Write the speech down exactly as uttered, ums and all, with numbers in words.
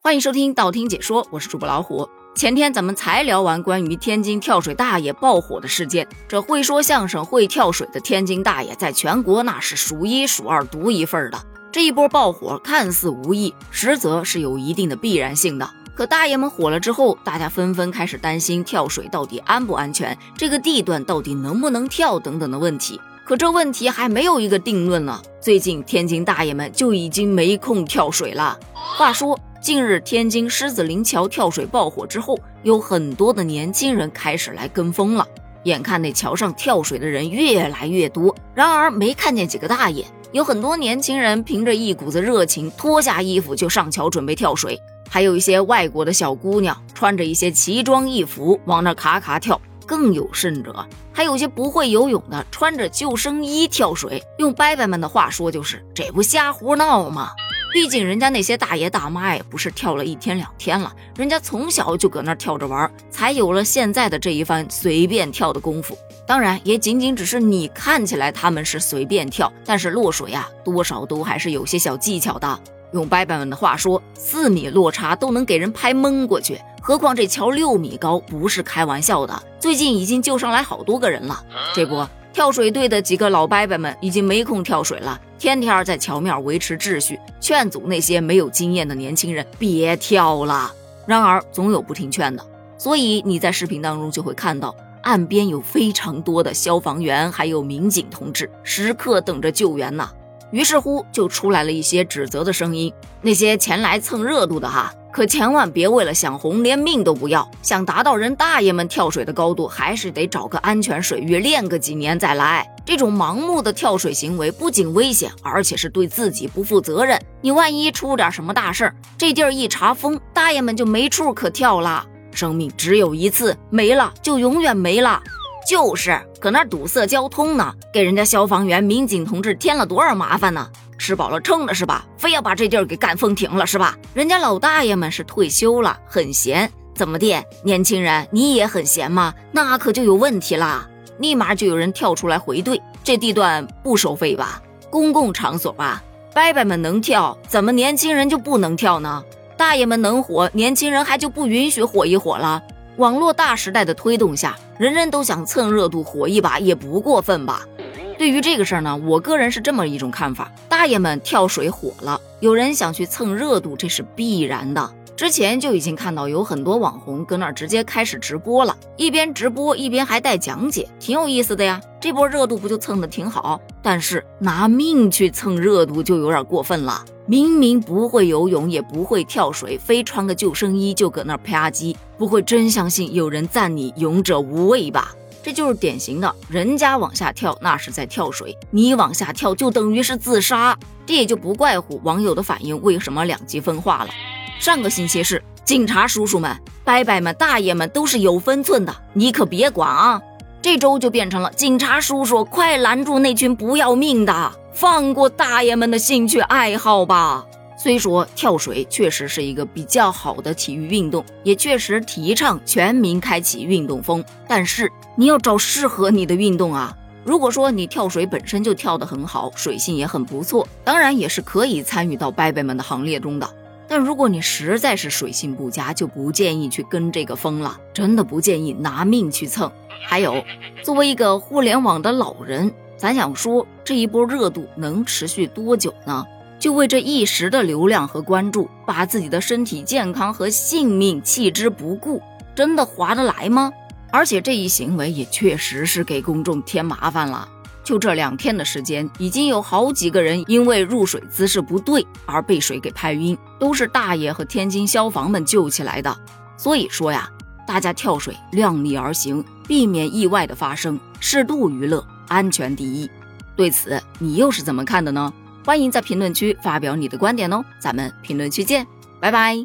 欢迎收听道听解说，我是主播老虎。前天咱们才聊完关于天津跳水大爷爆火的事件，这会说相声会跳水的天津大爷在全国那是数一数二独一份的。这一波爆火看似无意，实则是有一定的必然性的。可大爷们火了之后，大家纷纷开始担心跳水到底安不安全，这个地段到底能不能跳等等的问题。可这问题还没有一个定论呢，最近天津大爷们就已经没空跳水了。话说近日天津狮子林桥跳水爆火之后，有很多的年轻人开始来跟风了，眼看那桥上跳水的人越来越多，然而没看见几个大爷，有很多年轻人凭着一股子热情脱下衣服就上桥准备跳水，还有一些外国的小姑娘穿着一些奇装异服往那咔咔跳，更有甚者还有些不会游泳的穿着救生衣跳水，用伯伯们的话说就是这不瞎胡闹吗？毕竟人家那些大爷大妈也不是跳了一天两天了，人家从小就搁那跳着玩，才有了现在的这一番随便跳的功夫。当然也仅仅只是你看起来他们是随便跳，但是落水啊多少都还是有些小技巧的。用伯伯们的话说，四米落差都能给人拍蒙过去，何况这桥六米高不是开玩笑的，最近已经救上来好多个人了。这波跳水队的几个老伯伯们已经没空跳水了，天天在桥面维持秩序，劝阻那些没有经验的年轻人别跳了，然而总有不听劝的。所以你在视频当中就会看到岸边有非常多的消防员还有民警同志，时刻等着救援呢。于是乎就出来了一些指责的声音，那些前来蹭热度的哈，可千万别为了想红连命都不要，想达到人大爷们跳水的高度，还是得找个安全水域练个几年再来。这种盲目的跳水行为不仅危险，而且是对自己不负责任，你万一出点什么大事，这地儿一查封，大爷们就没处可跳了。生命只有一次，没了就永远没了。就是搁那堵塞交通呢，给人家消防员民警同志添了多少麻烦呢？吃饱了撑了是吧？非要把这地儿给干封停了是吧？人家老大爷们是退休了，很闲，怎么的？年轻人你也很闲吗？那可就有问题啦！立马就有人跳出来回怼，这地段不收费吧？公共场所吧？伯伯们能跳，怎么年轻人就不能跳呢？大爷们能火，年轻人还就不允许火一火了？网络大时代的推动下，人人都想蹭热度火一把，也不过分吧？对于这个事儿呢，我个人是这么一种看法：大爷们跳水火了，有人想去蹭热度，这是必然的。之前就已经看到有很多网红跟那儿直接开始直播了，一边直播一边还带讲解，挺有意思的呀。这波热度不就蹭得挺好？但是拿命去蹭热度就有点过分了。明明不会游泳也不会跳水，非穿个救生衣就搁那儿啪叽，不会真相信有人赞你勇者无畏吧？这就是典型的人家往下跳那是在跳水，你往下跳就等于是自杀。这也就不怪乎网友的反应为什么两极分化了。上个星期是警察叔叔们伯伯们大爷们都是有分寸的，你可别管啊。这周就变成了警察叔叔快拦住那群不要命的，放过大爷们的兴趣爱好吧。虽说跳水确实是一个比较好的体育运动，也确实提倡全民开启运动风，但是你要找适合你的运动啊。如果说你跳水本身就跳得很好，水性也很不错，当然也是可以参与到伯伯们的行列中的。但如果你实在是水性不佳，就不建议去跟这个风了，真的不建议拿命去蹭。还有，作为一个互联网的老人，咱想说这一波热度能持续多久呢？就为这一时的流量和关注，把自己的身体健康和性命弃之不顾，真的划得来吗？而且这一行为也确实是给公众添麻烦了。就这两天的时间，已经有好几个人因为入水姿势不对而被水给拍晕，都是大爷和天津消防们救起来的。所以说呀，大家跳水量力而行，避免意外的发生，适度娱乐，安全第一。对此你又是怎么看的呢？欢迎在评论区发表你的观点哦，咱们评论区见，拜拜。